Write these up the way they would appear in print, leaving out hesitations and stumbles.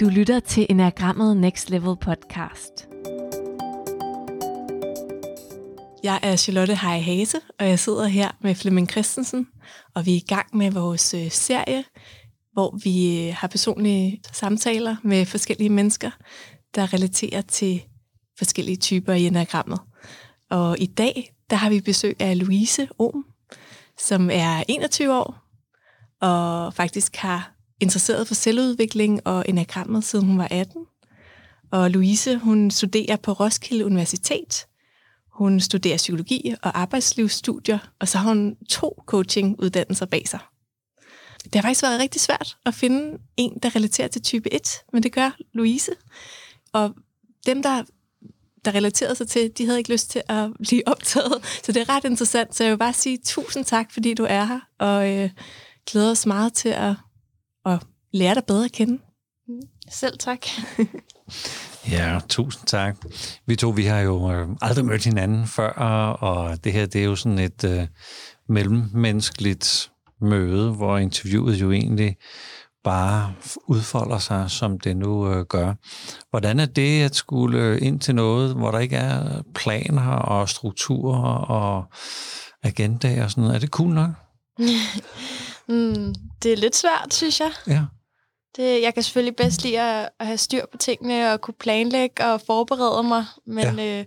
Du lytter til Enneagrammet Next Level Podcast. Jeg er Charlotte Heihase, og jeg sidder her med Flemming Christensen, og vi er i gang med vores serie, hvor vi har personlige samtaler med forskellige mennesker, der relaterer til forskellige typer i enagrammet. Og i dag, der har vi besøg af Louise Ohm, som er 21 år, og faktisk har interesseret for selvudvikling og enagrammet, siden hun var 18. Og Louise, hun studerer på Roskilde Universitet. Hun studerer psykologi og arbejdslivsstudier, og så har hun 2 coachinguddannelser bag sig. Det har faktisk været rigtig svært at finde en, der relaterer til type 1, men det gør Louise. Og dem, der relaterede sig til, de havde ikke lyst til at blive optaget, så det er ret interessant. Så jeg vil bare sige tusind tak, fordi du er her, og glæder os meget til at lære dig bedre at kende. Selv tak. Ja, tusind tak. Vi har jo aldrig mødt hinanden før, og det her, det er jo sådan et mellemmenneskeligt møde, hvor interviewet jo egentlig bare udfolder sig, som det nu gør. Hvordan er det at skulle ind til noget, hvor der ikke er planer og strukturer og agendaer og sådan noget? Er det cool nok? Det er lidt svært, synes jeg. Ja. Jeg kan selvfølgelig bedst lide at have styr på tingene og kunne planlægge og forberede mig, men, ja.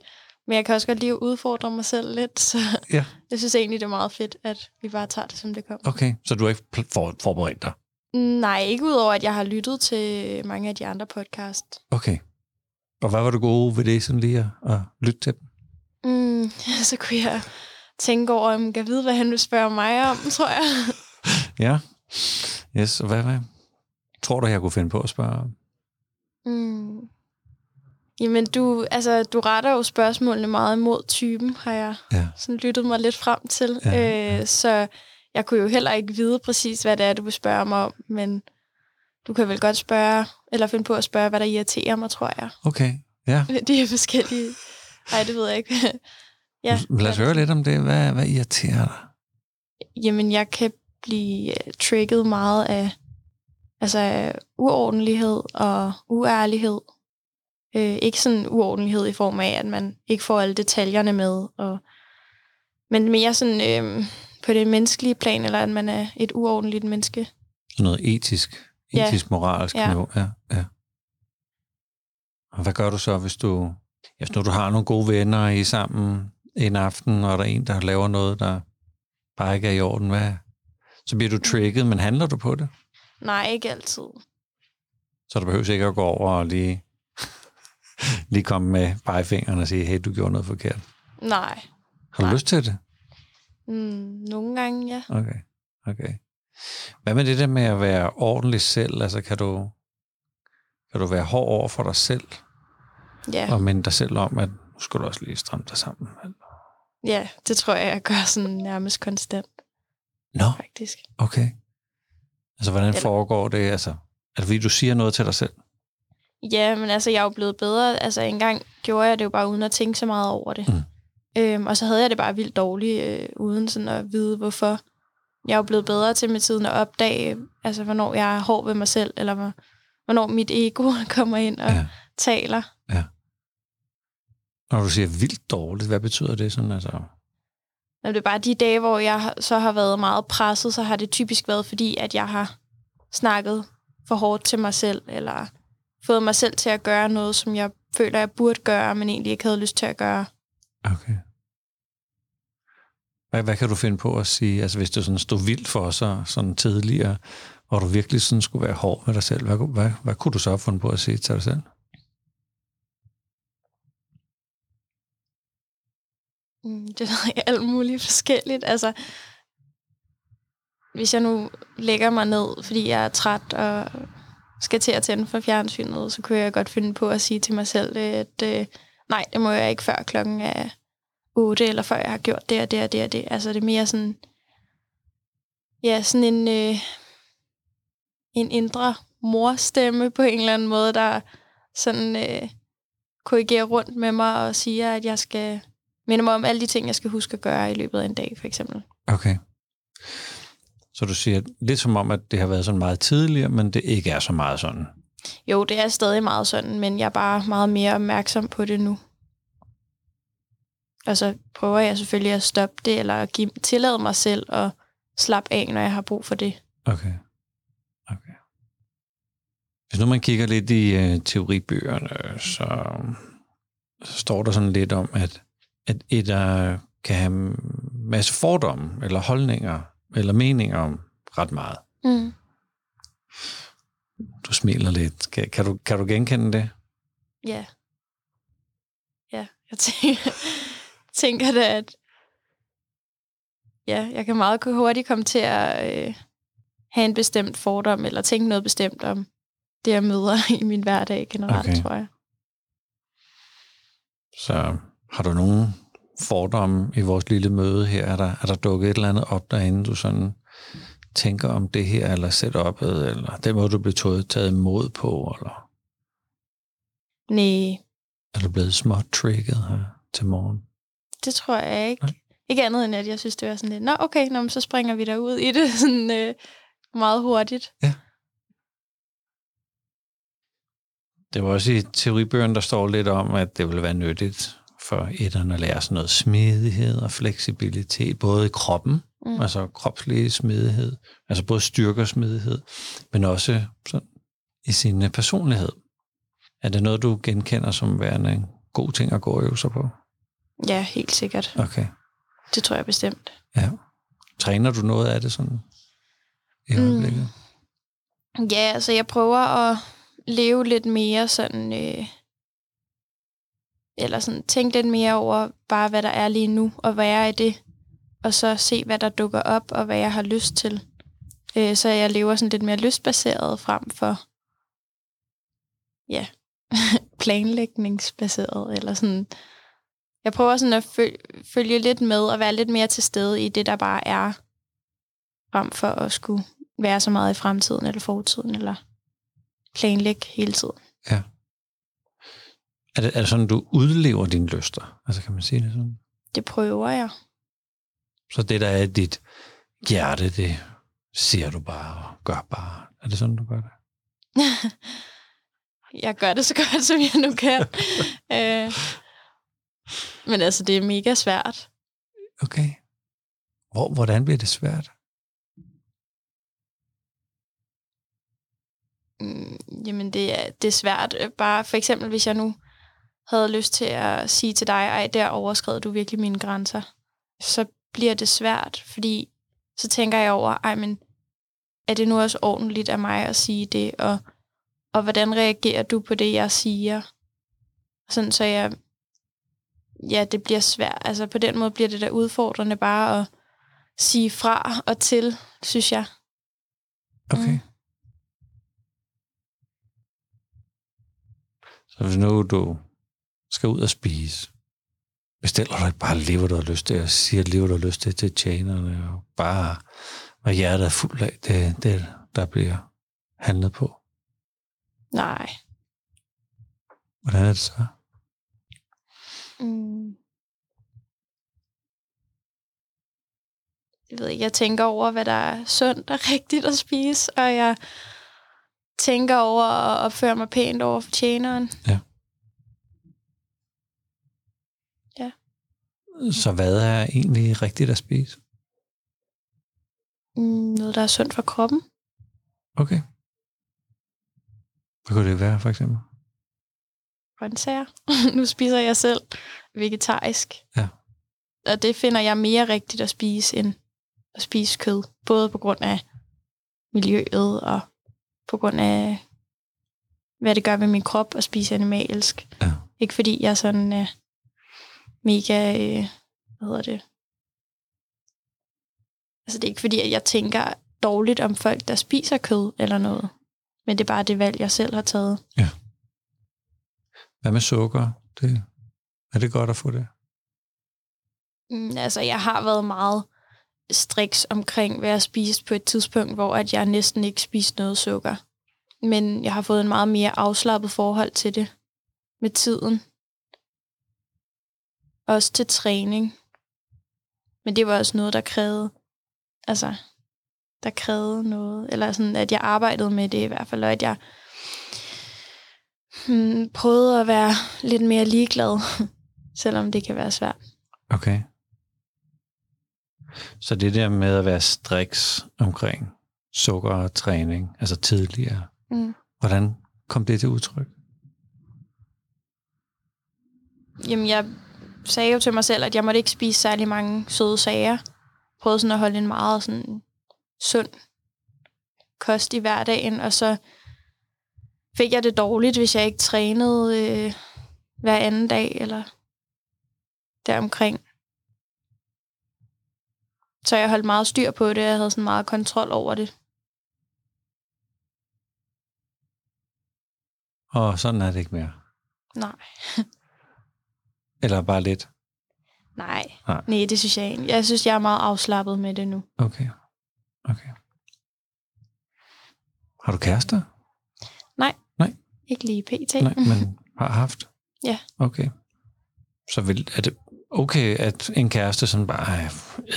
Men jeg kan også godt lide at udfordre mig selv lidt, så ja. Jeg synes egentlig, det er meget fedt, at vi bare tager det, som det kommer. Okay, så du har ikke forberedt dig? Nej, ikke udover, at jeg har lyttet til mange af de andre podcasts. Okay. Og hvad var det gode ved det, sådan lige at lytte til dem? Så kunne jeg tænke over, om jeg kan vide, hvad han vil spørge mig om, tror jeg. Ja. Yes, og hvad tror du, jeg kunne finde på at spørge om? Jamen, du retter jo spørgsmålene meget imod typen, har jeg sådan lyttet mig lidt frem til. Ja. Så jeg kunne jo heller ikke vide præcis, hvad det er, du vil spørge mig om, men du kan vel godt spørge, eller finde på at spørge, hvad der irriterer mig, tror jeg. Okay, ja. De er forskellige. Nej, det ved jeg ikke. Ja, lad os høre lidt om det. Hvad irriterer dig? Jamen, jeg kan blive trigget meget af uordentlighed og uærlighed. Ikke sådan uordentlighed i form af, at man ikke får alle detaljerne med, men mere sådan på det menneskelige plan, eller at man er et uordentligt menneske. Noget etisk-moralsk niveau. Ja. Og hvad gør du så, hvis du... når du har nogle gode venner i sammen en aften, og der er en, der laver noget, der bare ikke er i orden, så bliver du trigget, men handler du på det? Nej, ikke altid. Så du behøver ikke at gå over og lige komme med pegefingrene og sige, hey, du gjorde noget forkert? Nej. Har du lyst til det? Nogle gange, ja. Okay. Hvad med det der med at være ordentlig selv? Altså, kan du være hård over for dig selv? Ja. Og minde dig selv om, at nu skal du også lige stramme dig sammen. Ja, det tror jeg gør sådan nærmest konstant. Nå, faktisk. Okay. Altså, hvordan foregår det? Altså, er det fordi, du siger noget til dig selv? Ja, men altså, jeg er jo blevet bedre. Altså, engang gjorde jeg det jo bare uden at tænke så meget over det. Og så havde jeg det bare vildt dårligt, uden sådan at vide, hvorfor. Jeg er jo blevet bedre til med tiden at opdage, altså, hvornår jeg er hård ved mig selv, eller hvornår mit ego kommer ind og taler. Ja. Når du siger vildt dårligt, hvad betyder det sådan, altså? Det er bare de dage, hvor jeg så har været meget presset, så har det typisk været fordi, at jeg har snakket for hårdt til mig selv, eller fået mig selv til at gøre noget, som jeg føler, jeg burde gøre, men egentlig ikke havde lyst til at gøre. Okay. Hvad kan du finde på at sige, altså hvis du sådan stod vildt for sig sådan tidligere, og du virkelig sådan skulle være hård med dig selv, hvad kunne du så have fundet på at sige til dig selv? Det er alt muligt forskelligt. Altså, hvis jeg nu lægger mig ned, fordi jeg er træt og skal til at tænde for fjernsynet, så kunne jeg godt finde på at sige til mig selv, at nej, det må jeg ikke før klokken er 8, eller før jeg har gjort det og det og det og det. Altså, det er mere sådan, ja, sådan en indre morstemme på en eller anden måde, der sådan korrigerer rundt med mig og siger, at jeg skal... minder mig om alle de ting, jeg skal huske at gøre i løbet af en dag, for eksempel. Okay. Så du siger lidt som om, at det har været sådan meget tidligere, men det ikke er så meget sådan. Jo, det er stadig meget sådan, men jeg er bare meget mere opmærksom på det nu. Og så prøver jeg selvfølgelig at stoppe det, eller at tillade mig selv at slappe af, når jeg har brug for det. Okay. Okay. Hvis nu man kigger lidt i teoribøgerne, så står der sådan lidt om, at etter kan have en masse fordomme, eller holdninger, eller meninger om ret meget. Mm. Du smiler lidt. Kan du genkende det? Ja. Ja, jeg tænker da, at ja, jeg kan meget hurtigt komme til at have en bestemt fordom, eller tænke noget bestemt om det, jeg møder i min hverdag generelt, okay, tror jeg. Så har du nogen fordomme i vores lille møde her? Er der dukket et eller andet op derinde, du sådan tænker om det her, eller setupet, eller den måde, du bliver taget imod på, eller? Nej. Er du blevet småt trigget her til morgen? Det tror jeg ikke. Nej? Ikke andet end, at jeg synes, det var sådan lidt, nå, så springer vi der ud i det sådan meget hurtigt. Ja. Det var også i teoribøgerne, der står lidt om, at det ville være nyttigt for etterne at lære sådan noget smidighed og fleksibilitet, både i kroppen, altså kropslig smidighed, altså både styrke og smidighed, men også sådan i sin personlighed. Er det noget, du genkender som værende en god ting at gå og øve sig på? Ja, helt sikkert. Okay. Det tror jeg bestemt. Ja. Træner du noget af det sådan i øjeblikket? Ja, altså jeg prøver at leve lidt mere sådan, eller sådan tænke lidt mere over bare, hvad der er lige nu, og hvad er i det, og så se, hvad der dukker op, og hvad jeg har lyst til. Så jeg lever sådan lidt mere lystbaseret frem for, ja, planlægningsbaseret, eller sådan. Jeg prøver sådan at følge lidt med og være lidt mere til stede i det, der bare er, frem for at skulle være så meget i fremtiden eller fortiden, eller planlægge hele tiden. Ja. Er det sådan, du udlever dine lyster? Altså, kan man sige det sådan? Det prøver jeg. Så det, der er dit hjerte, det ser du bare og gør bare. Er det sådan, du gør det? Jeg gør det så godt, som jeg nu kan. Men altså, det er mega svært. Okay. Hvordan bliver det svært? Jamen, det er svært. Bare for eksempel, hvis jeg nu havde lyst til at sige til dig, ej, der overskred du virkelig mine grænser, så bliver det svært, fordi så tænker jeg over, ej, men er det nu også ordentligt af mig at sige det, og hvordan reagerer du på det, jeg siger? Sådan, så jeg, ja, det bliver svært. Altså, på den måde bliver det der udfordrende bare at sige fra og til, synes jeg. Okay. Så hvis nu du skal ud og spise, bestiller du ikke bare lige, hvad du har lyst til, og siger lige, hvad du har lyst til tjenerne, og bare, hvad hjertet er fuld af, det der bliver handlet på? Nej. Hvordan er det så? Jeg ved ikke, jeg tænker over, hvad der er sundt og rigtigt at spise, og jeg tænker over at opføre mig pænt over for tjeneren. Ja. Ja. Så hvad er egentlig rigtigt at spise? Noget, der er sundt for kroppen. Okay. Hvad kunne det være, for eksempel? Grøntsager. Nu spiser jeg selv vegetarisk. Ja. Og det finder jeg mere rigtigt at spise, end at spise kød. Både på grund af miljøet, og på grund af, hvad det gør ved min krop at spise animalsk. Ja. Ikke fordi jeg er sådan mega, hvad hedder det? Altså, det er ikke fordi, at jeg tænker dårligt om folk, der spiser kød eller noget. Men det er bare det valg, jeg selv har taget. Ja. Hvad med sukker? Er det godt at få det? Altså, jeg har været meget striks omkring, hvad jeg spiste på et tidspunkt, hvor at jeg næsten ikke spiste noget sukker. Men jeg har fået en meget mere afslappet forhold til det med tiden. Også til træning. Men det var også noget, der krævede, altså, der krævede noget, eller sådan, at jeg arbejdede med det i hvert fald, og at jeg prøvet at være lidt mere ligeglad, selvom det kan være svært. Okay. Så det der med at være striks omkring sukker og træning, altså tidligere, hvordan kom det til udtryk? Jamen, jeg sagde jo til mig selv, at jeg måtte ikke spise særlig mange søde sager. Prøvede sådan at holde en meget sådan sund kost i hverdagen, og så fik jeg det dårligt, hvis jeg ikke trænede hver anden dag, eller deromkring. Så jeg holdt meget styr på det, og jeg havde sådan meget kontrol over det. Og sådan er det ikke mere? Nej. Eller bare lidt? Nej. Nej, det synes jeg egentlig. Jeg synes, jeg er meget afslappet med det nu. Okay. Har du kærester? Nej. Ikke lige pt. Nej, men har haft? Ja. Okay. Så er det okay, at en kæreste sådan bare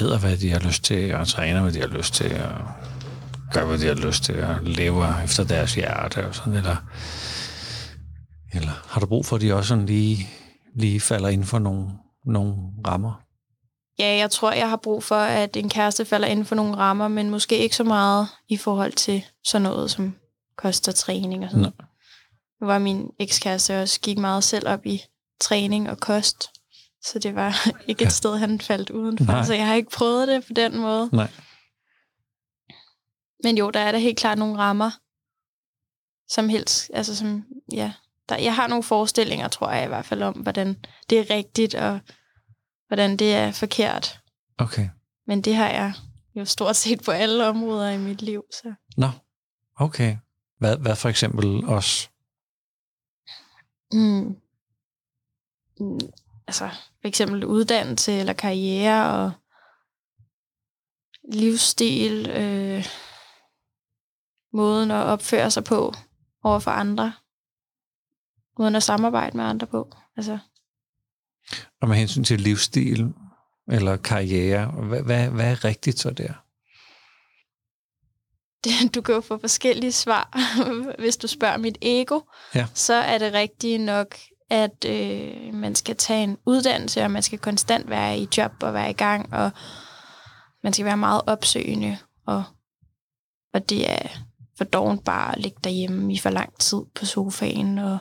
æder, hvad de har lyst til, og træner, hvad de har lyst til, og gør, hvad de har lyst til, og lever efter deres hjerte, og sådan, eller har du brug for, at de også sådan lige falder inden for nogle rammer? Ja, jeg tror, jeg har brug for, at en kæreste falder inden for nogle rammer, men måske ikke så meget i forhold til sådan noget, som koster træning og sådan noget. Nu var min ekskæreste også, gik meget selv op i træning og kost, så det var ikke et sted, han faldt udenfor. Nej. Så jeg har ikke prøvet det på den måde. Nej. Men jo, der er da helt klart nogle rammer, som helst, altså som, ja, jeg har nogle forestillinger, tror jeg i hvert fald, om, hvordan det er rigtigt, og hvordan det er forkert. Okay. Men det har jeg jo stort set på alle områder i mit liv. Så. Nå, okay. Hvad for eksempel også? Altså for eksempel uddannelse eller karriere og livsstil, måden at opføre sig på over for andre, måden at samarbejde med andre på. Altså. Og med hensyn til livsstil eller karriere, hvad er rigtigt så der? Du kan jo få forskellige svar. Hvis du spørger mit ego, ja, så er det rigtigt nok, at man skal tage en uddannelse, og man skal konstant være i job og være i gang, og man skal være meget opsøgende, og det er for dårligt bare at ligge derhjemme i for lang tid på sofaen, og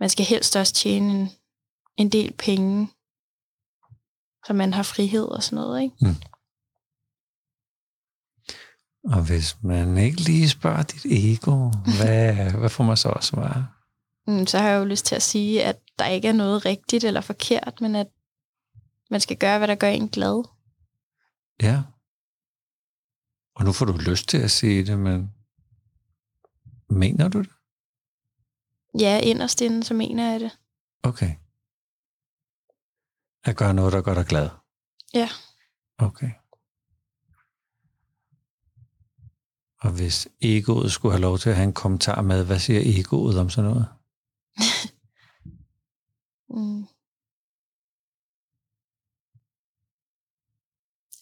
man skal helst også tjene en del penge, så man har frihed og sådan noget, ikke? Og hvis man ikke lige spørger dit ego, hvad får man så også svare? Så har jeg jo lyst til at sige, at der ikke er noget rigtigt eller forkert, men at man skal gøre, hvad der gør en glad. Ja. Og nu får du lyst til at sige det, men mener du det? Ja, inderst inden, så mener jeg det. Okay. At gøre noget, der gør dig glad? Ja. Okay. Og hvis egoet skulle have lov til at have en kommentar med, hvad siger egoet om sådan noget?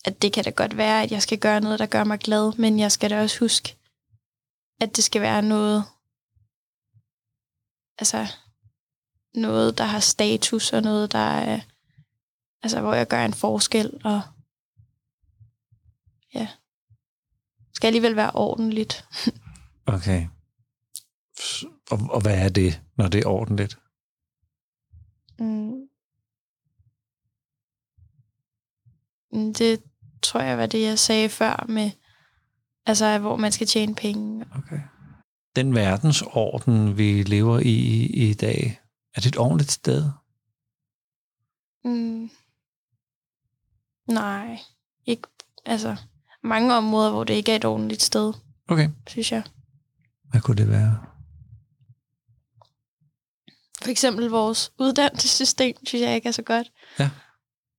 At det kan da godt være, at jeg skal gøre noget, der gør mig glad, men jeg skal da også huske, at det skal være noget, altså noget, der har status, og noget, der er, altså hvor jeg gør en forskel, og ja, skal alligevel være ordentligt. Okay. Og hvad er det, når det er ordentligt? Det tror jeg var det, jeg sagde før med, altså hvor man skal tjene penge. Okay. Den verdensorden, vi lever i dag, er det et ordentligt sted? Nej, ikke, altså mange områder, hvor det ikke er et ordentligt sted. Okay. Synes jeg. Hvad kunne det være? For eksempel vores uddannelsessystem, synes jeg ikke er så godt. Ja.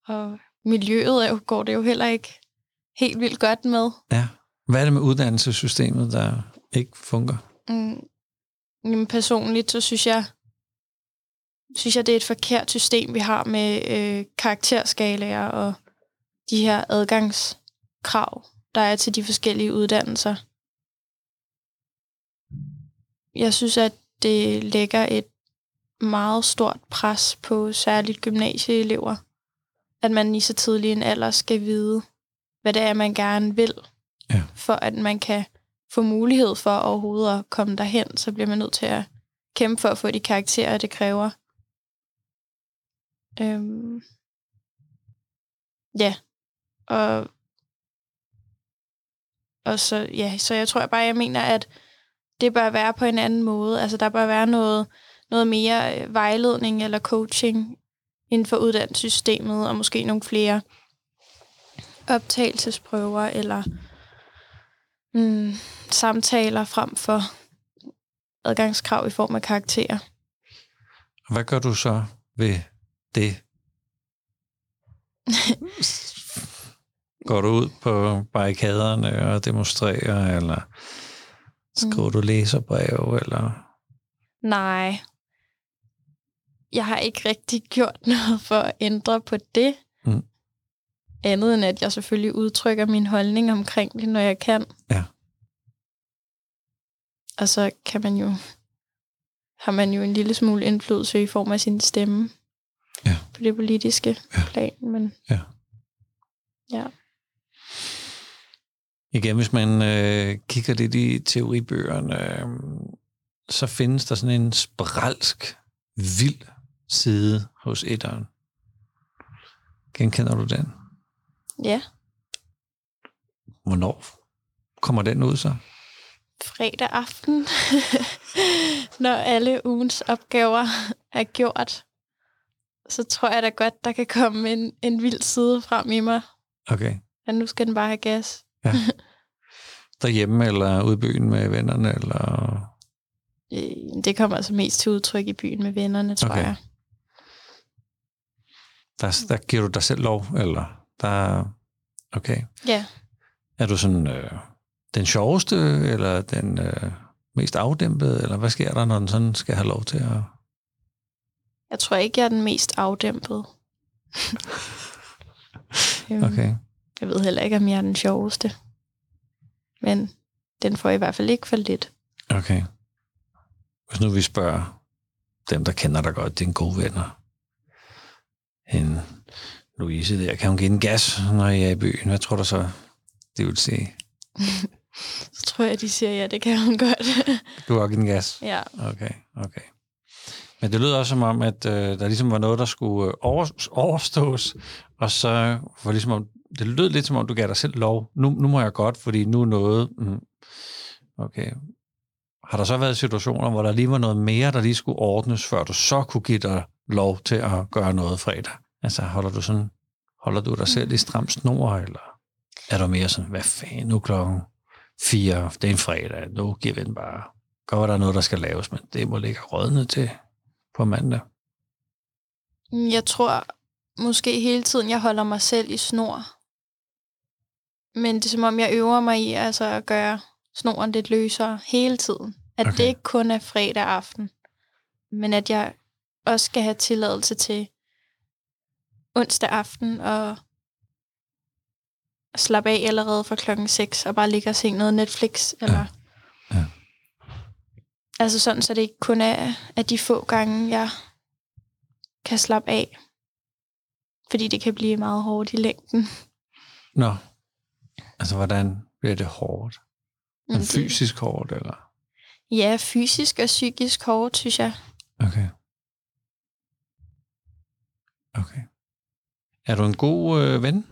Og miljøet går det jo heller ikke helt vildt godt med. Ja. Hvad er det med uddannelsessystemet, der ikke fungerer? Jamen personligt, så synes jeg, det er et forkert system, vi har med karakterskalaer og de her adgangskrav, der er til de forskellige uddannelser. Jeg synes, at det lægger et meget stort pres på særligt gymnasieelever, at man i så tidlig en alder skal vide, hvad det er, man gerne vil, ja, for at man kan få mulighed for overhovedet at komme derhen, så bliver man nødt til at kæmpe for at få de karakterer, det kræver. Ja, og så, ja, så jeg tror bare, jeg mener, at det bør være på en anden måde. Altså, der bør være noget mere vejledning eller coaching inden for uddannelsessystemet, og måske nogle flere optagelsesprøver eller samtaler frem for adgangskrav i form af karakterer. Hvad gør du så ved det? Går du ud på barrikaderne og demonstrerer, eller skriver du læserbreve, eller? Nej. Jeg har ikke rigtig gjort noget for at ændre på det. Andet end, at jeg selvfølgelig udtrykker min holdning omkring det, når jeg kan. Ja. Og så kan man jo, har man jo en lille smule indflydelse i form af sin stemme, ja, på det politiske, ja, plan. Men, ja, ja. Igen, hvis man kigger lidt i teoribøgerne, så findes der sådan en spralsk, vild side hos etteren. Genkender du den? Ja. Hvornår kommer den ud så? Fredag aften, når alle ugens opgaver er gjort, så tror jeg da godt, der kan komme en vild side frem i mig. Okay. Men nu skal den bare have gas. Ja. Derhjemme eller ude i byen med vennerne? Eller? Det kommer altså mest til udtryk i byen med vennerne, tror, okay, jeg. Der giver du dig selv lov, eller? Der, okay. Ja. Er du sådan den sjoveste, eller den mest afdæmpede, eller hvad sker der, når den sådan skal have lov til at? Jeg tror ikke, jeg er den mest afdæmpede. Okay. Jeg ved heller ikke, om jeg er den sjoveste. Men den får i hvert fald ikke for lidt. Okay. Hvis nu vi spørger dem, der kender dig godt, dine gode venner, en Louise der, kan hun give en gas, når jeg er i byen? Hvad tror du så, det vil sige? Så tror jeg, de siger, ja, det kan hun godt. Du har givet en gas? Ja. Okay. Men det lyder også som om, at der ligesom var noget, der skulle overstås, og så var ligesom om, det lød lidt som om, du gav dig selv lov. Nu må jeg godt, fordi nu er noget. Okay. Har der så været situationer, hvor der lige var noget mere, der lige skulle ordnes, før du så kunne give dig lov til at gøre noget fredag? Altså, holder du dig selv i stram snor, eller er du mere sådan, hvad fanden, nu kl. 4, det er en fredag, nu giver vi den bare. Godt, der er noget, der skal laves, men det må ligge rådne til på mandag. Jeg tror måske hele tiden, jeg holder mig selv i snor. Men det er som om, jeg øver mig i altså, at gøre snoren lidt løsere hele tiden. At okay, det ikke kun er fredag aften, men at jeg også skal have tilladelse til onsdag aften og slappe af allerede fra kl. 6 og bare ligge og se noget Netflix. Eller. Ja. Ja. Altså sådan, så det ikke kun er at de få gange, jeg kan slappe af. Fordi det kan blive meget hårdt i længden. Nå. Altså, hvordan bliver det hårdt? Fysisk hårdt, eller? Ja, fysisk og psykisk hårdt, synes jeg. Okay. Er du en god ven?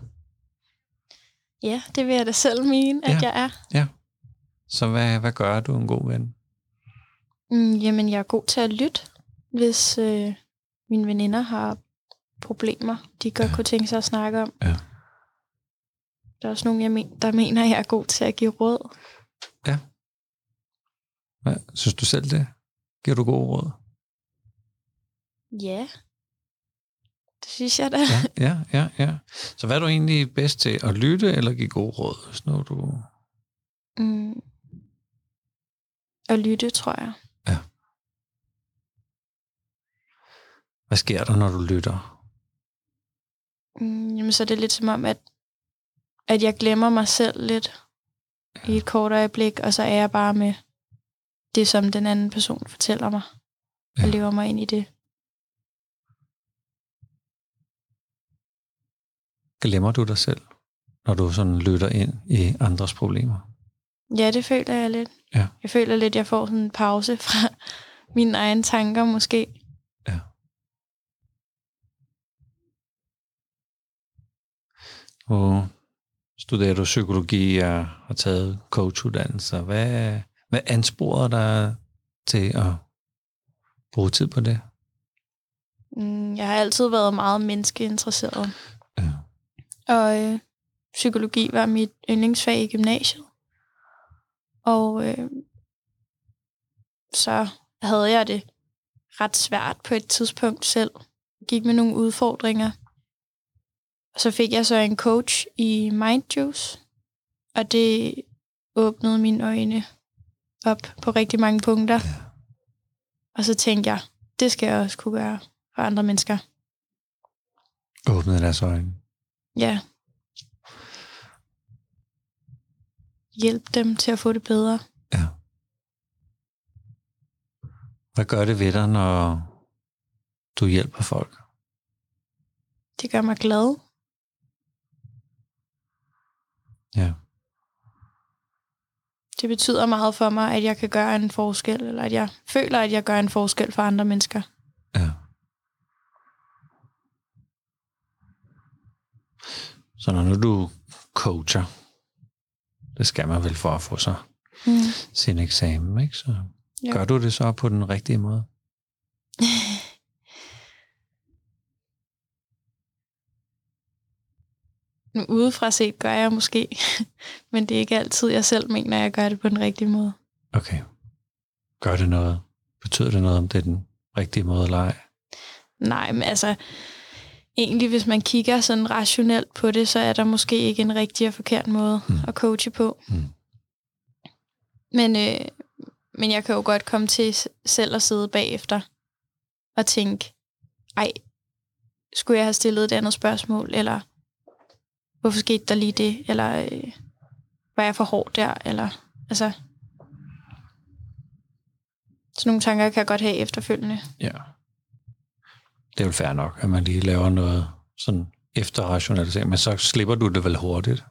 Ja, det vil jeg da selv mene, at jeg er. Ja. Så hvad gør du en god ven? Jamen, jeg er god til at lytte, hvis mine veninder har problemer, de godt kunne tænke sig at snakke om. Ja. Der er også nogen, der mener, at jeg er god til at give råd. Ja. Hvad? Synes du selv det? Giver du gode råd? Ja. Det synes jeg da. Ja. Så hvad er du egentlig bedst til? At lytte eller give gode råd? Hvis nu du... At lytte, tror jeg. Ja. Hvad sker der, når du lytter? Jamen, så er det lidt som om, at jeg glemmer mig selv lidt i et kort øjeblik, og så er jeg bare med det, som den anden person fortæller mig, og lever mig ind i det. Glemmer du dig selv, når du sådan lytter ind i andres problemer? Ja, det føler jeg lidt. Ja. Jeg føler lidt, at jeg får sådan en pause fra mine egne tanker måske. Ja. Og studerer du psykologi og har taget coachuddannelser. Hvad ansporer dig til at bruge tid på det? Jeg har altid været meget menneskeinteresseret. Ja. Og psykologi var mit yndlingsfag i gymnasiet. Og så havde jeg det ret svært på et tidspunkt selv. Gik med nogle udfordringer. Og så fik jeg så en coach i Mindjuice, og det åbnede mine øjne op på rigtig mange punkter. Og så tænkte jeg, det skal jeg også kunne gøre for andre mennesker. Åbnede deres øjne? Ja. Hjælp dem til at få det bedre. Ja. Hvad gør det ved dig, når du hjælper folk? Det gør mig glad. Ja. Det betyder meget for mig, at jeg kan gøre en forskel, eller at jeg føler, at jeg gør en forskel for andre mennesker. Ja. Så når nu du coacher, det skal man vel for at få sig sin eksamen, ikke? Så gør du det så på den rigtige måde? Nu udefra set gør jeg måske, men det er ikke altid, jeg selv mener, at jeg gør det på den rigtige måde. Okay. Gør det noget? Betyder det noget, om det er den rigtige måde eller ej? Nej, men altså, egentlig hvis man kigger sådan rationelt på det, så er der måske ikke en rigtig og forkert måde at coache på. Men jeg kan jo godt komme til selv at sidde bagefter og tænke, ej, skulle jeg have stillet et andet spørgsmål, eller hvorfor skete der lige det, eller var jeg for hård der, eller altså sådan nogle tanker kan jeg godt have efterfølgende. Ja. Det er vel fair nok, at man lige laver noget sådan efterrationalisering, men så slipper du det vel hurtigt?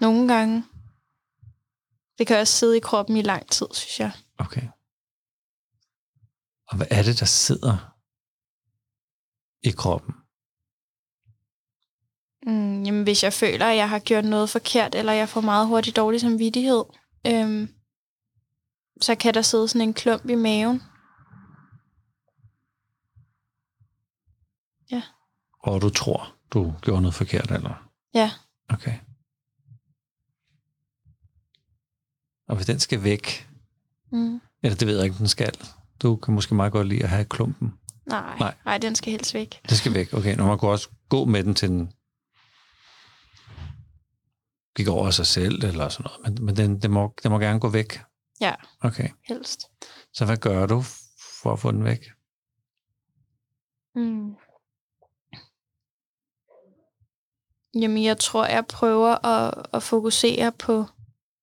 Nogle gange. Det kan også sidde i kroppen i lang tid, synes jeg. Okay. Og hvad er det, der sidder i kroppen? Jamen, hvis jeg føler, at jeg har gjort noget forkert, eller jeg får meget hurtigt dårlig samvittighed, så kan der sidde sådan en klump i maven. Ja. Og du tror, du gjorde noget forkert, eller? Ja. Okay. Og hvis den skal væk, eller det ved jeg ikke, den skal. Du kan måske meget godt lide at have klumpen. Nej, den skal helst væk. Den skal væk, okay. Når man kunne også gå med den til den gik over sig selv, eller sådan noget. Men den må gerne gå væk. Ja, okay. Helst. Så hvad gør du for at få den væk? Jamen, jeg tror, jeg prøver at fokusere på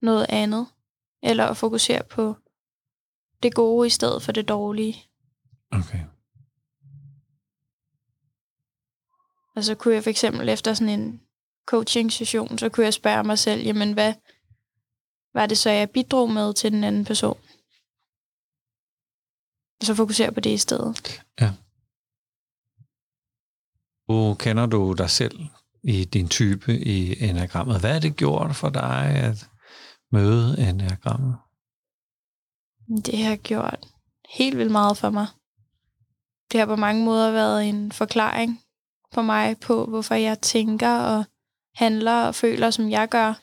noget andet. Eller at fokusere på det gode i stedet for det dårlige. Okay. Og så kunne jeg for eksempel efter sådan en coaching-session, så kunne jeg spørge mig selv, jamen hvad var det så, jeg bidrog med til den anden person? Og så fokusere på det i stedet. Ja. Kender du dig selv i din type i enagrammet? Hvad er det gjort for dig at møde enagrammet? Det har gjort helt vildt meget for mig. Det har på mange måder været en forklaring for mig på, hvorfor jeg tænker og handler og føler, som jeg gør.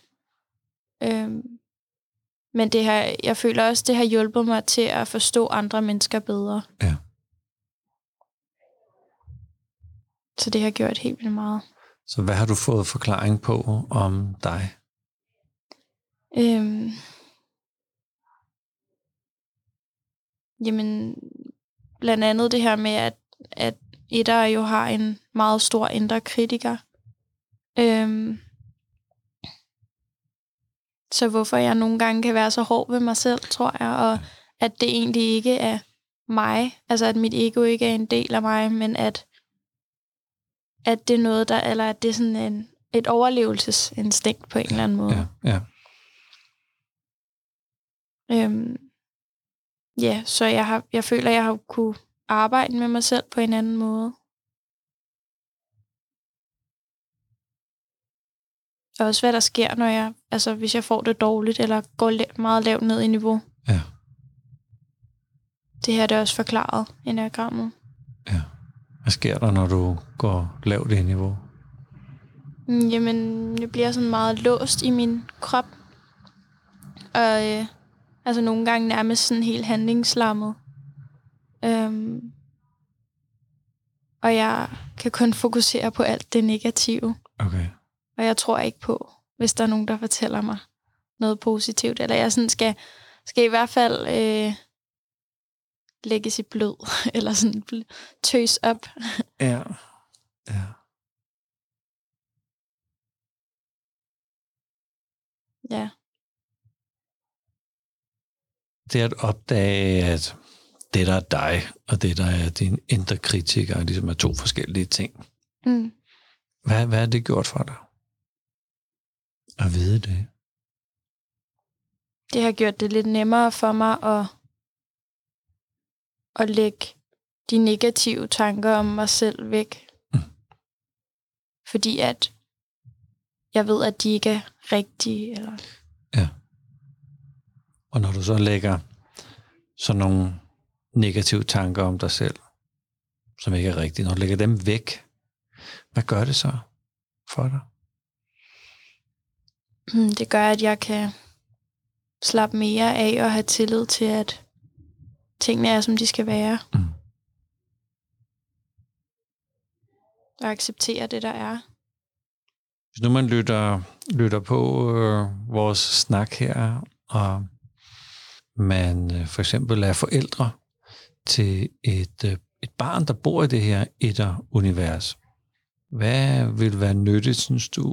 Men det her, jeg føler også, det har hjulpet mig til at forstå andre mennesker bedre. Ja. Så det har gjort helt vildt meget. Så hvad har du fået forklaring på om dig? Jamen, blandt andet det her med, at etter jo har en meget stor indre kritiker. Så hvorfor jeg nogle gange kan være så hård ved mig selv, tror jeg, og at det egentlig ikke er mig, altså at mit ego ikke er en del af mig, men at det er noget, der, eller at det er sådan et overlevelsesinstinkt på en eller anden måde. Ja. Så jeg føler, at jeg har kunne arbejde med mig selv på en anden måde. Og også hvad der sker, når jeg, altså hvis jeg får det dårligt, eller går meget lavt ned i niveau. Ja. Det her er det også forklaret i enagrammet. Ja. Hvad sker der, når du går lavt i niveau? Jamen, jeg bliver sådan meget låst i min krop. Og altså nogle gange nærmest sådan helt handlingslammet. Og jeg kan kun fokusere på alt det negative. Okay. Og jeg tror ikke på, hvis der er nogen, der fortæller mig noget positivt. Eller jeg sådan skal i hvert fald lægges i blød, eller sådan tøs op. Ja. Ja. Det at opdage, at det, der er dig, og det, der er din indre kritiker, ligesom er to forskellige ting. Mm. Hvad er det gjort for dig? At vide det. Det har gjort det lidt nemmere for mig at lægge de negative tanker om mig selv væk. Mm. Fordi at jeg ved, at de ikke er rigtige. Eller... Ja. Og når du så lægger sådan nogle negative tanker om dig selv, som ikke er rigtige, når du lægger dem væk, hvad gør det så for dig? Det gør, at jeg kan slappe mere af og have tillid til, at tingene er, som de skal være. Mm. Og acceptere det, der er. Hvis nu man lytter på vores snak her, og man for eksempel er forældre til et barn, der bor i det her etter-univers. Hvad vil være nyttigt, synes du,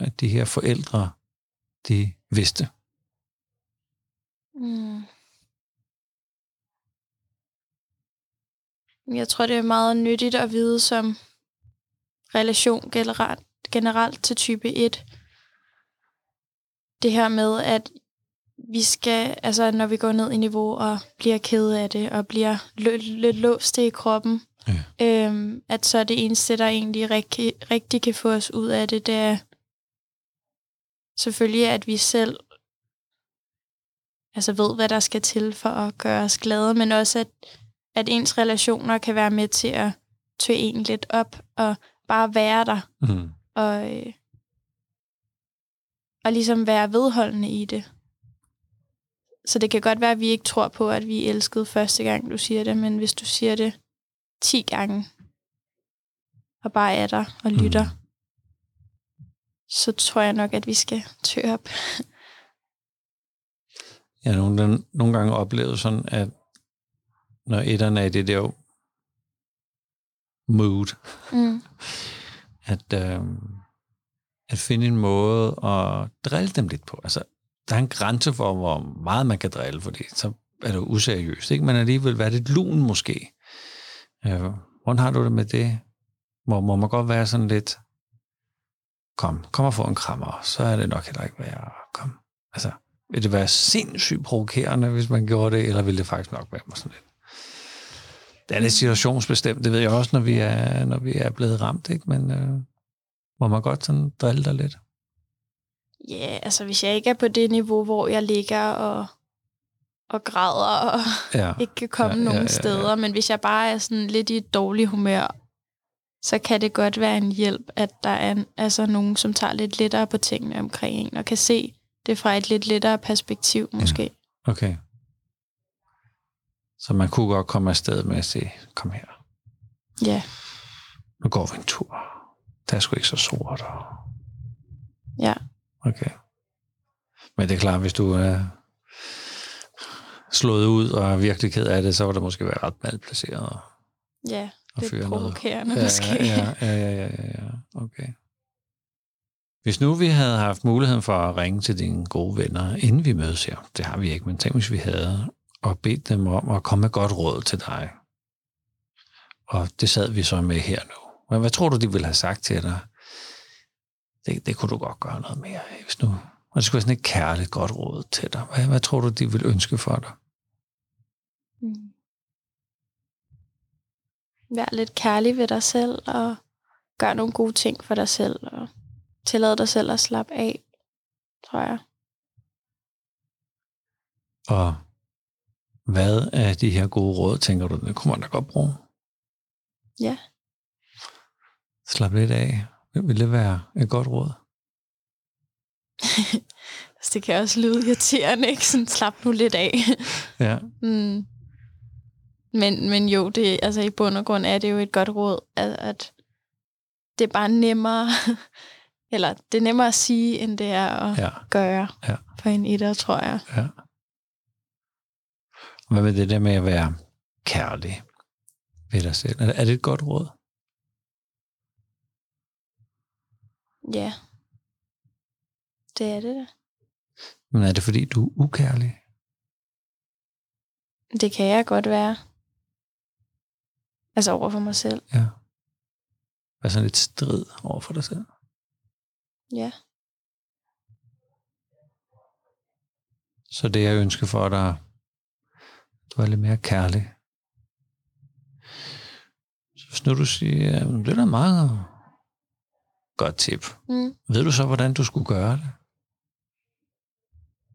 at de her forældre de vidste? Mm. Jeg tror, det er meget nyttigt at vide som relation generelt til type 1. Det her med, at vi skal, altså når vi går ned i niveau og bliver ked af det, og bliver lidt låste i kroppen, ja. At så det eneste, der egentlig rigtig kan få os ud af det, det er selvfølgelig, at vi selv altså ved, hvad der skal til for at gøre os glade, men også at ens relationer kan være med til at tø en lidt op og bare være der. Mm. Og ligesom være vedholdende i det. Så det kan godt være, at vi ikke tror på, at vi er elskede første gang, du siger det, men hvis du siger det 10 gange, og bare er der og lytter, så tror jeg nok, at vi skal tø op. Jeg har nogle gange oplevet sådan, at når etterne er i det der mood, at finde en måde at drille dem lidt på. Altså, der er en grænse for, hvor meget man kan drille, fordi så er det jo useriøst, ikke? Men alligevel være lidt lun måske. Hvordan har du det med det? Må man godt være sådan lidt, kom og få en krammer, så er det nok heller ikke værre. Kom. Altså, vil det være sindssygt provokerende, hvis man gjorde det, eller vil det faktisk nok være mig sådan lidt? Det er lidt situationsbestemt, det ved jeg også, når vi er blevet ramt, ikke? Men må man godt sådan drille dig lidt? Ja, altså hvis jeg ikke er på det niveau, hvor jeg ligger og græder og ikke kan komme nogen steder, men hvis jeg bare er sådan lidt i et dårligt humør, så kan det godt være en hjælp, at der er altså nogen, som tager lidt lettere på tingene omkring en, og kan se det fra et lidt lettere perspektiv måske. Ja. Okay. Så man kunne godt komme afsted med at sige, kom her. Ja. Nu går vi en tur. Der er sgu ikke så sort. Ja. Okay. Men det er klart, hvis du er slået ud og er virkelig ked af det, så var det måske være ret malplaceret. Ja, det er provokerende noget. Måske. Ja. Okay. Hvis nu vi havde haft muligheden for at ringe til dine gode venner, inden vi mødes her, det har vi ikke, men tænk hvis vi havde, og bedt dem om at komme med godt råd til dig. Og det sad vi så med her nu. Men hvad tror du, de ville have sagt til dig? Det kunne du godt gøre noget mere af, hvis nu. Og det skulle være sådan et kærligt godt råd til dig. Hvad tror du, de ville ønske for dig? Vær lidt kærlig ved dig selv, og gør nogle gode ting for dig selv, og tillad dig selv at slappe af, tror jeg. Og hvad af de her gode råd, tænker du, det kunne man da godt bruge? Ja. Slap lidt af. Vil det være et godt råd? Det kan også lyde irriterende, ikke? Sådan, slap nu lidt af. Ja. Men jo, det, altså i bund og grund er det jo et godt råd, at det er bare nemmere, eller det er nemmere at sige, end det er at gøre for en etter, tror jeg. Ja. Hvad med det der med at være kærlig ved dig selv? Er det et godt råd? Ja, det er det da. Men er det fordi, du er ukærlig? Det kan jeg godt være. Altså over for mig selv. Ja. Være sådan lidt strid over for dig selv. Ja. Så det jeg ønsker for dig, du er lidt mere kærlig. Så hvis nu du siger, det er da meget godt tip. Ved du så, hvordan du skulle gøre det?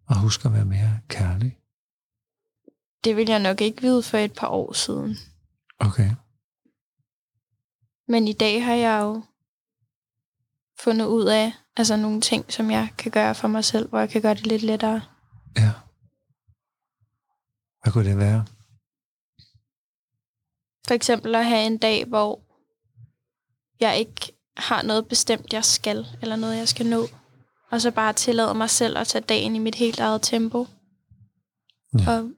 Og husk at være mere kærlig. Det ville jeg nok ikke vide for et par år siden. Okay. Men i dag har jeg jo fundet ud af altså nogle ting, som jeg kan gøre for mig selv, hvor jeg kan gøre det lidt lettere. Ja. Hvad kunne det være? For eksempel at have en dag, hvor jeg ikke har noget bestemt, jeg skal, eller noget, jeg skal nå. Og så bare tillade mig selv at tage dagen i mit helt eget tempo. Ja. Og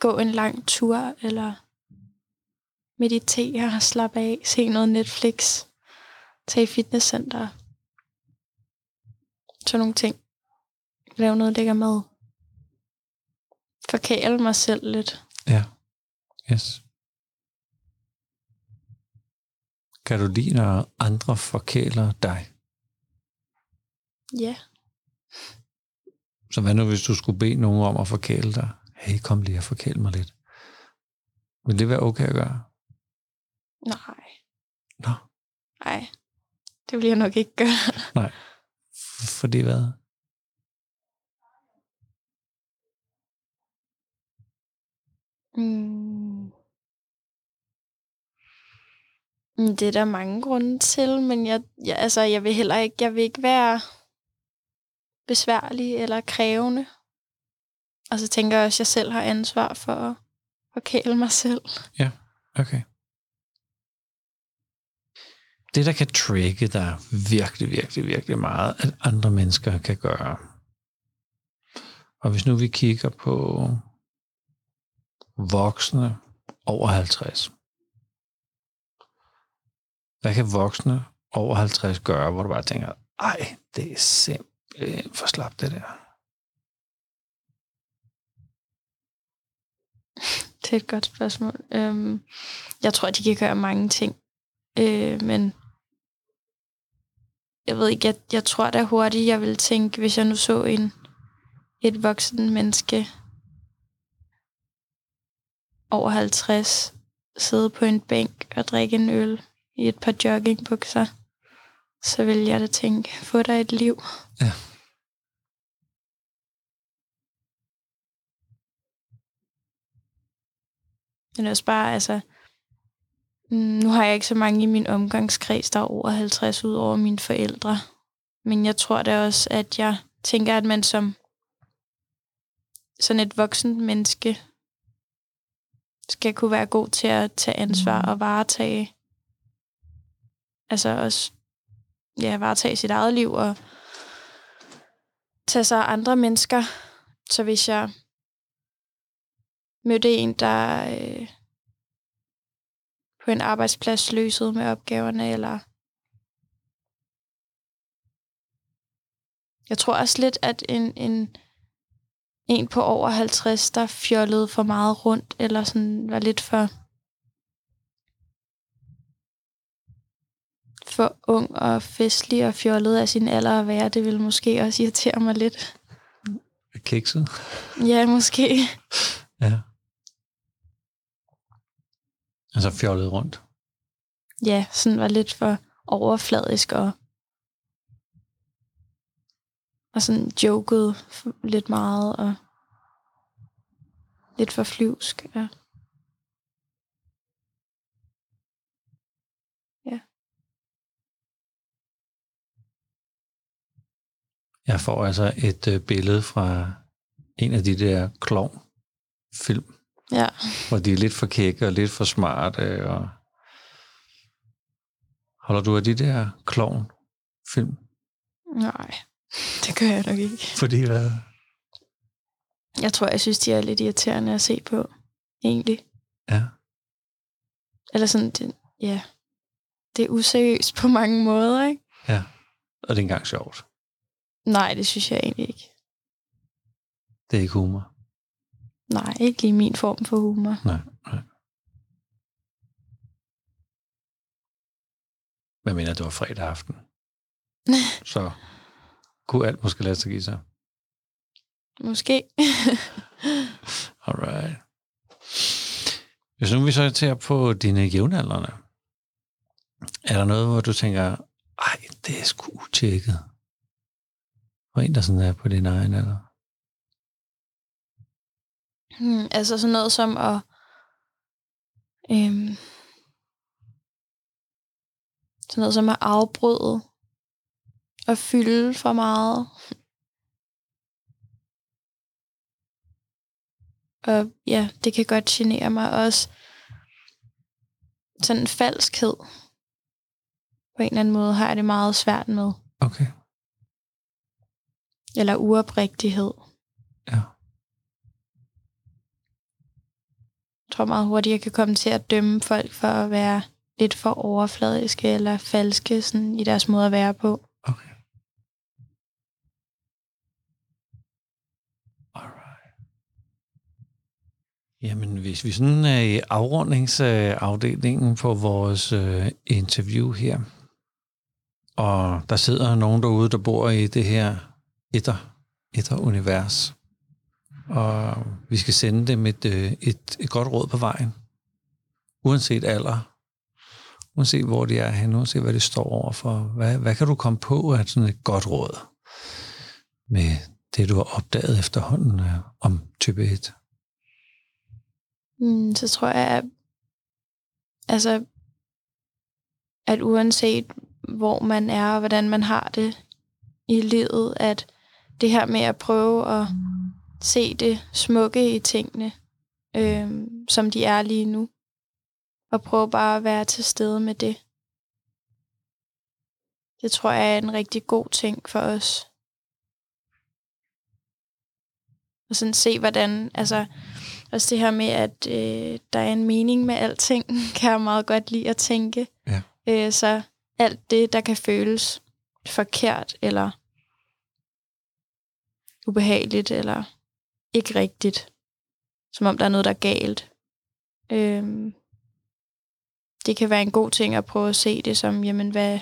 gå en lang tur, eller meditere og slappe af, se noget Netflix, tage i fitnesscenter. Sådan nogle ting. Lave noget lækker mad. Forkæle mig selv lidt. Ja, yes. Kan du lide, når andre forkæler dig? Ja. Så hvad nu, hvis du skulle bede nogen om at forkæle dig? Hey, kom lige og forkæl mig lidt. Vil det være okay at gøre? Nej. Nå? Nej, det vil jeg nok ikke gøre. Nej. Fordi hvad? Det er der mange grunde til, men jeg vil heller ikke, jeg vil ikke være besværlig eller krævende. Og så tænker jeg også, at jeg selv har ansvar for at forkæle mig selv. Ja, okay. Det, der kan trigge dig virkelig, virkelig, virkelig meget, at andre mennesker kan gøre. Og hvis nu vi kigger på voksne over 50. Hvad kan voksne over 50 gøre, hvor du bare tænker, ej, det er simpelthen for slapt det der. Det er et godt spørgsmål. Jeg tror, de kan gøre mange ting. Men jeg ved ikke, jeg tror da hurtigt, jeg ville tænke, hvis jeg nu så et voksen menneske over 50 sidde på en bænk og drikke en øl i et par joggingbukser, så ville jeg da tænke, få dig et liv. Ja. Men også bare, altså, nu har jeg ikke så mange i min omgangskreds, der er over 50 ud over mine forældre. Men jeg tror da også, at jeg tænker, at man som sådan et voksent menneske skal kunne være god til at tage ansvar og varetage, altså også, ja, varetage sit eget liv og tage sig af andre mennesker. Så hvis jeg mødte en, der på en arbejdsplads løsede med opgaverne, eller Jeg tror også lidt, at en på over 50, der fjollede for meget rundt, eller sådan var lidt for ung og festlig og fjollet af sin alder at være, det ville måske også irritere mig lidt. Kikset? Ja, måske. Ja. Altså fjollet rundt? Ja, sådan var lidt for overfladisk og sådan jokede lidt meget og lidt for flyvsk. Ja. Jeg får altså et billede fra en af de der klovnfilm, ja. Hvor de er lidt for kække og lidt for smarte. Og... Holder du af de der klovnfilm? Nej, det gør jeg nok ikke. Fordi hvad? Jeg tror, jeg synes, de er lidt irriterende at se på, egentlig. Ja. Eller sådan, det er useriøst på mange måder, ikke? Ja, og det er engang sjovt. Nej, det synes jeg egentlig ikke. Det er ikke humor? Nej, ikke lige min form for humor. Nej. Hvad mener du var fredag aften? Så kunne alt måske lade sig give sig? Måske. Alright. Hvis nu vi så ser på dine jævnaldrende, er der noget, hvor du tænker, ej, det er sgu utjekket? Og en, der sådan er på din egen alder? Altså sådan noget som at... sådan noget som at afbryde og fylde for meget. Og ja, det kan godt genere mig også. Sådan en falskhed. På en eller anden måde har jeg det meget svært med. Okay. Eller uoprigtighed. Ja. Jeg tror meget hurtigt, jeg kan komme til at dømme folk for at være lidt for overfladiske eller falske sådan, i deres måde at være på. Okay. Alright. Jamen, hvis vi sådan er i afrundingsafdelingen på vores interview her, og der sidder nogen derude, der bor i det her etter-univers. Og vi skal sende dem et godt råd på vejen. Uanset alder. Uanset hvor de er henne. Uanset hvad de står overfor. Hvad kan du komme på af sådan et godt råd? Med det, du har opdaget efterhånden om type 1. Så tror jeg, at uanset hvor man er og hvordan man har det i livet, at det her med at prøve at se det smukke i tingene, som de er lige nu. Og prøve bare at være til stede med det. Det tror jeg er en rigtig god ting for os. Og sådan se, hvordan... Altså, også det her med, at der er en mening med alting, kan jeg meget godt lide at tænke. Ja. Så alt det, der kan føles forkert, eller... ubehageligt eller ikke rigtigt, som om der er noget, der er galt. Det kan være en god ting at prøve at se det som, jamen hvad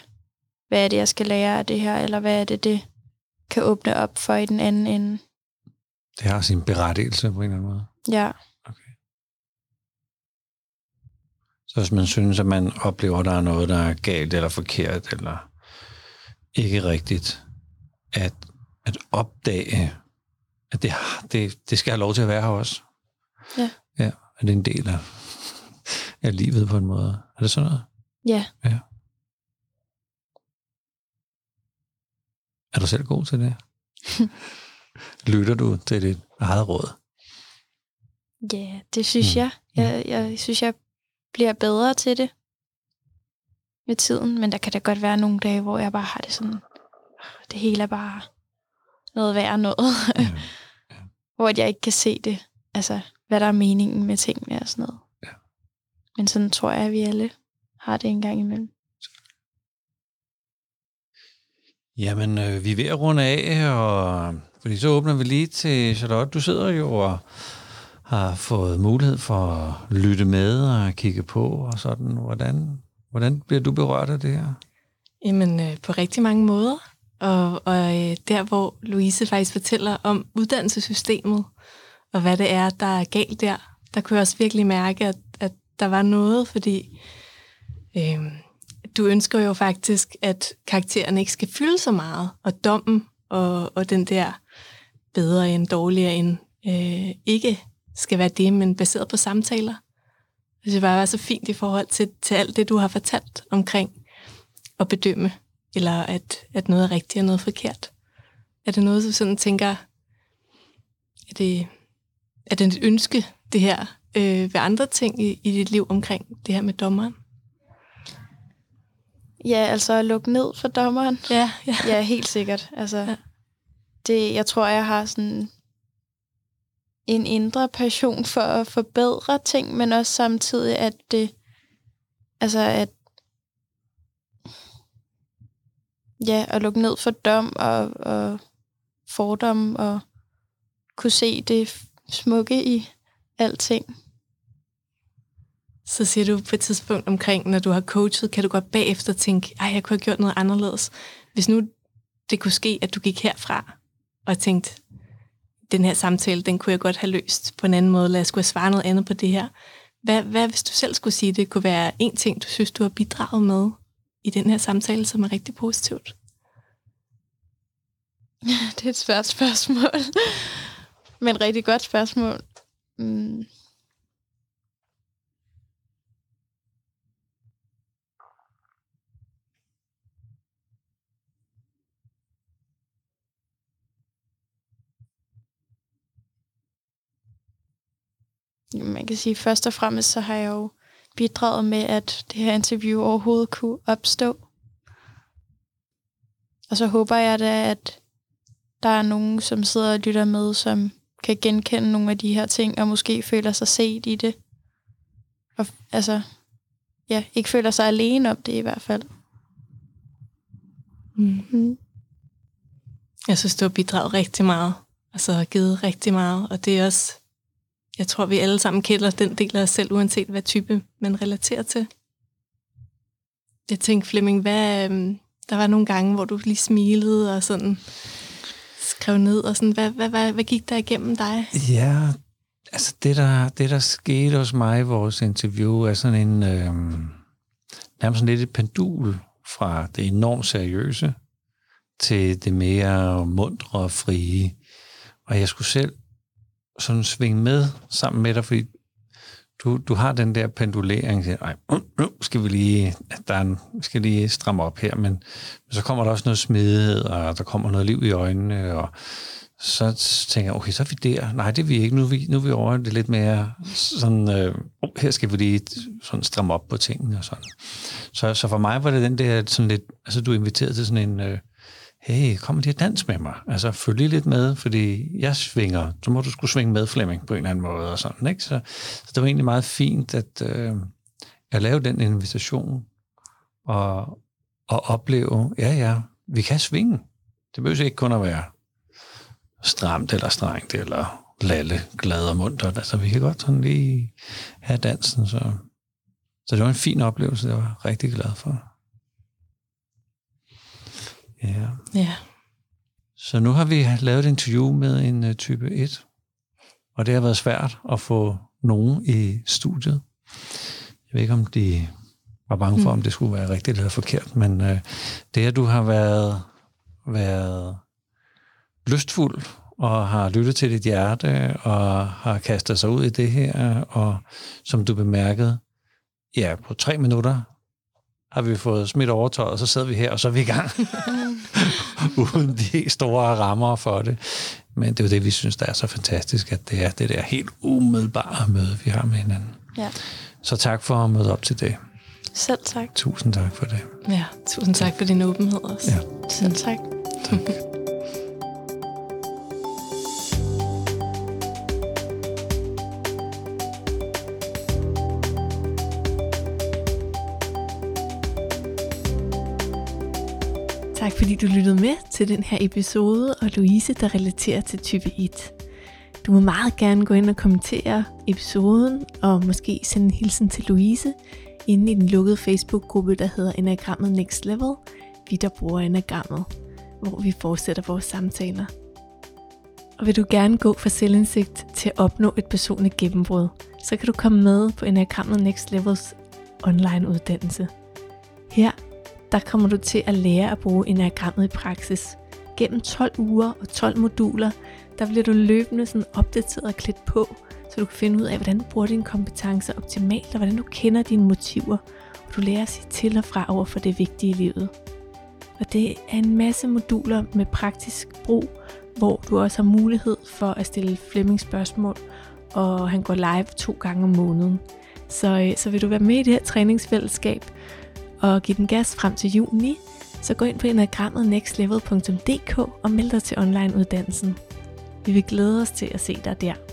er det, jeg skal lære af det her, eller hvad er det, det kan åbne op for i den anden ende. Det har sin berettigelse på en eller anden måde? Ja. Okay. Så hvis man synes, at man oplever, at der er noget, der er galt eller forkert, eller ikke rigtigt, at opdage, at det skal have lov til at være her også. Ja. Ja, og det er en del af livet på en måde. Er det sådan noget? Ja. Ja. Er du selv god til det? Lytter du til dit eget råd? Ja, det synes jeg. Jeg synes, jeg bliver bedre til det med tiden, men der kan da godt være nogle dage, hvor jeg bare har det sådan, det hele er bare noget værre noget, ja. Hvor jeg ikke kan se det, altså hvad der er meningen med tingene og sådan noget. Ja. Men sådan tror jeg, at vi alle har det en gang imellem. Jamen, vi er ved at runde af, og fordi så åbner vi lige til Charlotte. Du sidder jo og har fået mulighed for at lytte med og kigge på og sådan. Hvordan bliver du berørt af det her? Jamen, på rigtig mange måder. Og der, hvor Louise faktisk fortæller om uddannelsessystemet, og hvad det er, der er galt der kunne jeg også virkelig mærke, at der var noget, fordi du ønsker jo faktisk, at karaktererne ikke skal fylde så meget, og dommen og den der bedre end, dårligere end, ikke skal være det, men baseret på samtaler. Det synes bare var så fint i forhold til alt det, du har fortalt omkring at bedømme, eller at noget er rigtigt og noget forkert. Er det noget, du sådan tænker, er det et ønske, det her, ved andre ting i dit liv omkring det her med dommeren? Ja, altså at lukke ned for dommeren. Ja. Ja, helt sikkert. Altså, ja. Det, jeg tror, jeg har sådan en indre passion for at forbedre ting, men også samtidig, at det, altså at, ja, at lukke ned for dom og fordom og kunne se det smukke i alting. Så siger du på et tidspunkt omkring, når du har coachet, kan du godt bagefter tænke, ej, jeg kunne have gjort noget anderledes. Hvis nu det kunne ske, at du gik herfra og tænkte, den her samtale, den kunne jeg godt have løst på en anden måde, eller jeg skulle have svaret noget andet på det her. Hvad hvis du selv skulle sige, det kunne være en ting, du synes, du har bidraget med i den her samtale, som er rigtig positivt? Det er et svært spørgsmål. Men et rigtig godt spørgsmål. Man kan sige, først og fremmest så har jeg jo bidraget med, at det her interview overhovedet kunne opstå. Og så håber jeg da, at der er nogen, som sidder og lytter med, som kan genkende nogle af de her ting, og måske føler sig set i det. Og altså, ja, ikke føler sig alene om det i hvert fald. Mm-hmm. Jeg synes, du har bidraget rigtig meget, altså givet rigtig meget, og det er også, jeg tror, vi alle sammen kender den del af os selv, uanset hvad type man relaterer til. Jeg tænkte, Flemming, der var nogle gange, hvor du lige smilede og sådan skrev ned, og sådan, hvad gik der igennem dig? Ja, altså det der skete hos mig i vores interview, er sådan en, nærmest sådan lidt et pendul fra det enormt seriøse til det mere muntre og frie. Og jeg skulle selv sådan svinge med sammen med dig, fordi du har den der pendulering, siger, nej, nu skal vi lige, stramme op her, men så kommer der også noget smidighed, og der kommer noget liv i øjnene, og så tænker jeg, okay, så er vi der. Nej, det er vi ikke. Nu er vi over det lidt mere sådan, her skal vi lige sådan stramme op på tingene og sådan. Så for mig var det den der sådan lidt, altså du inviterede til sådan en, hey, kom lige og dans med mig. Altså, følg lige lidt med, fordi jeg svinger. Så må du skulle svinge med, Flemming, på en eller anden måde og sådan, ikke? Så det var egentlig meget fint, at jeg lavede den invitation og opleve, ja, vi kan svinge. Det behøver ikke kun at være stramt eller strengt eller lalle, glad og muntert. Altså, vi kan godt sådan lige have dansen. Så det var en fin oplevelse, jeg var rigtig glad for. Ja. Ja. Så nu har vi lavet et interview med en type 1, og det har været svært at få nogen i studiet. Jeg ved ikke, om de var bange for, om det skulle være rigtigt eller forkert, men det, at du har været lystfuld og har lyttet til dit hjerte og har kastet sig ud i det her, og som du bemærkede, ja, på 3 minutter, har vi fået smidt overtøjet, og så sidder vi her, og så er vi i gang. Uden de store rammer for det. Men det er jo det, vi synes, der er så fantastisk, at det er det der helt umiddelbare møde, vi har med hinanden. Ja. Så tak for at møde op til det. Selv tak. Tusind tak for det. Ja, tusind tak for din åbenhed også. Ja. Selv tak. Tak. Tak fordi du lyttede med til den her episode og Louise, der relaterer til type 1. Du må meget gerne gå ind og kommentere episoden og måske sende en hilsen til Louise inde i den lukkede Facebook-gruppe, der hedder Enneagrammet Next Level, vi der bruger Enneagrammet, hvor vi fortsætter vores samtaler. Og vil du gerne gå fra selvindsigt til at opnå et personligt gennembrud, så kan du komme med på Enneagrammet Next Levels online uddannelse. Her der kommer du til at lære at bruge Enneagrammet i praksis. Gennem 12 uger og 12 moduler, der bliver du løbende sådan opdateret og klædt på, så du kan finde ud af, hvordan du bruger dine kompetencer optimalt, og hvordan du kender dine motiver, og du lærer at sige til og fra over for det vigtige i livet. Og det er en masse moduler med praktisk brug, hvor du også har mulighed for at stille Flemmings spørgsmål, og han går live 2 gange om måneden. Så vil du være med i det her træningsfællesskab og give den gas frem til juni, så gå ind på enagrammetnextlevel.dk og meld dig til onlineuddannelsen. Vi vil glæde os til at se dig der.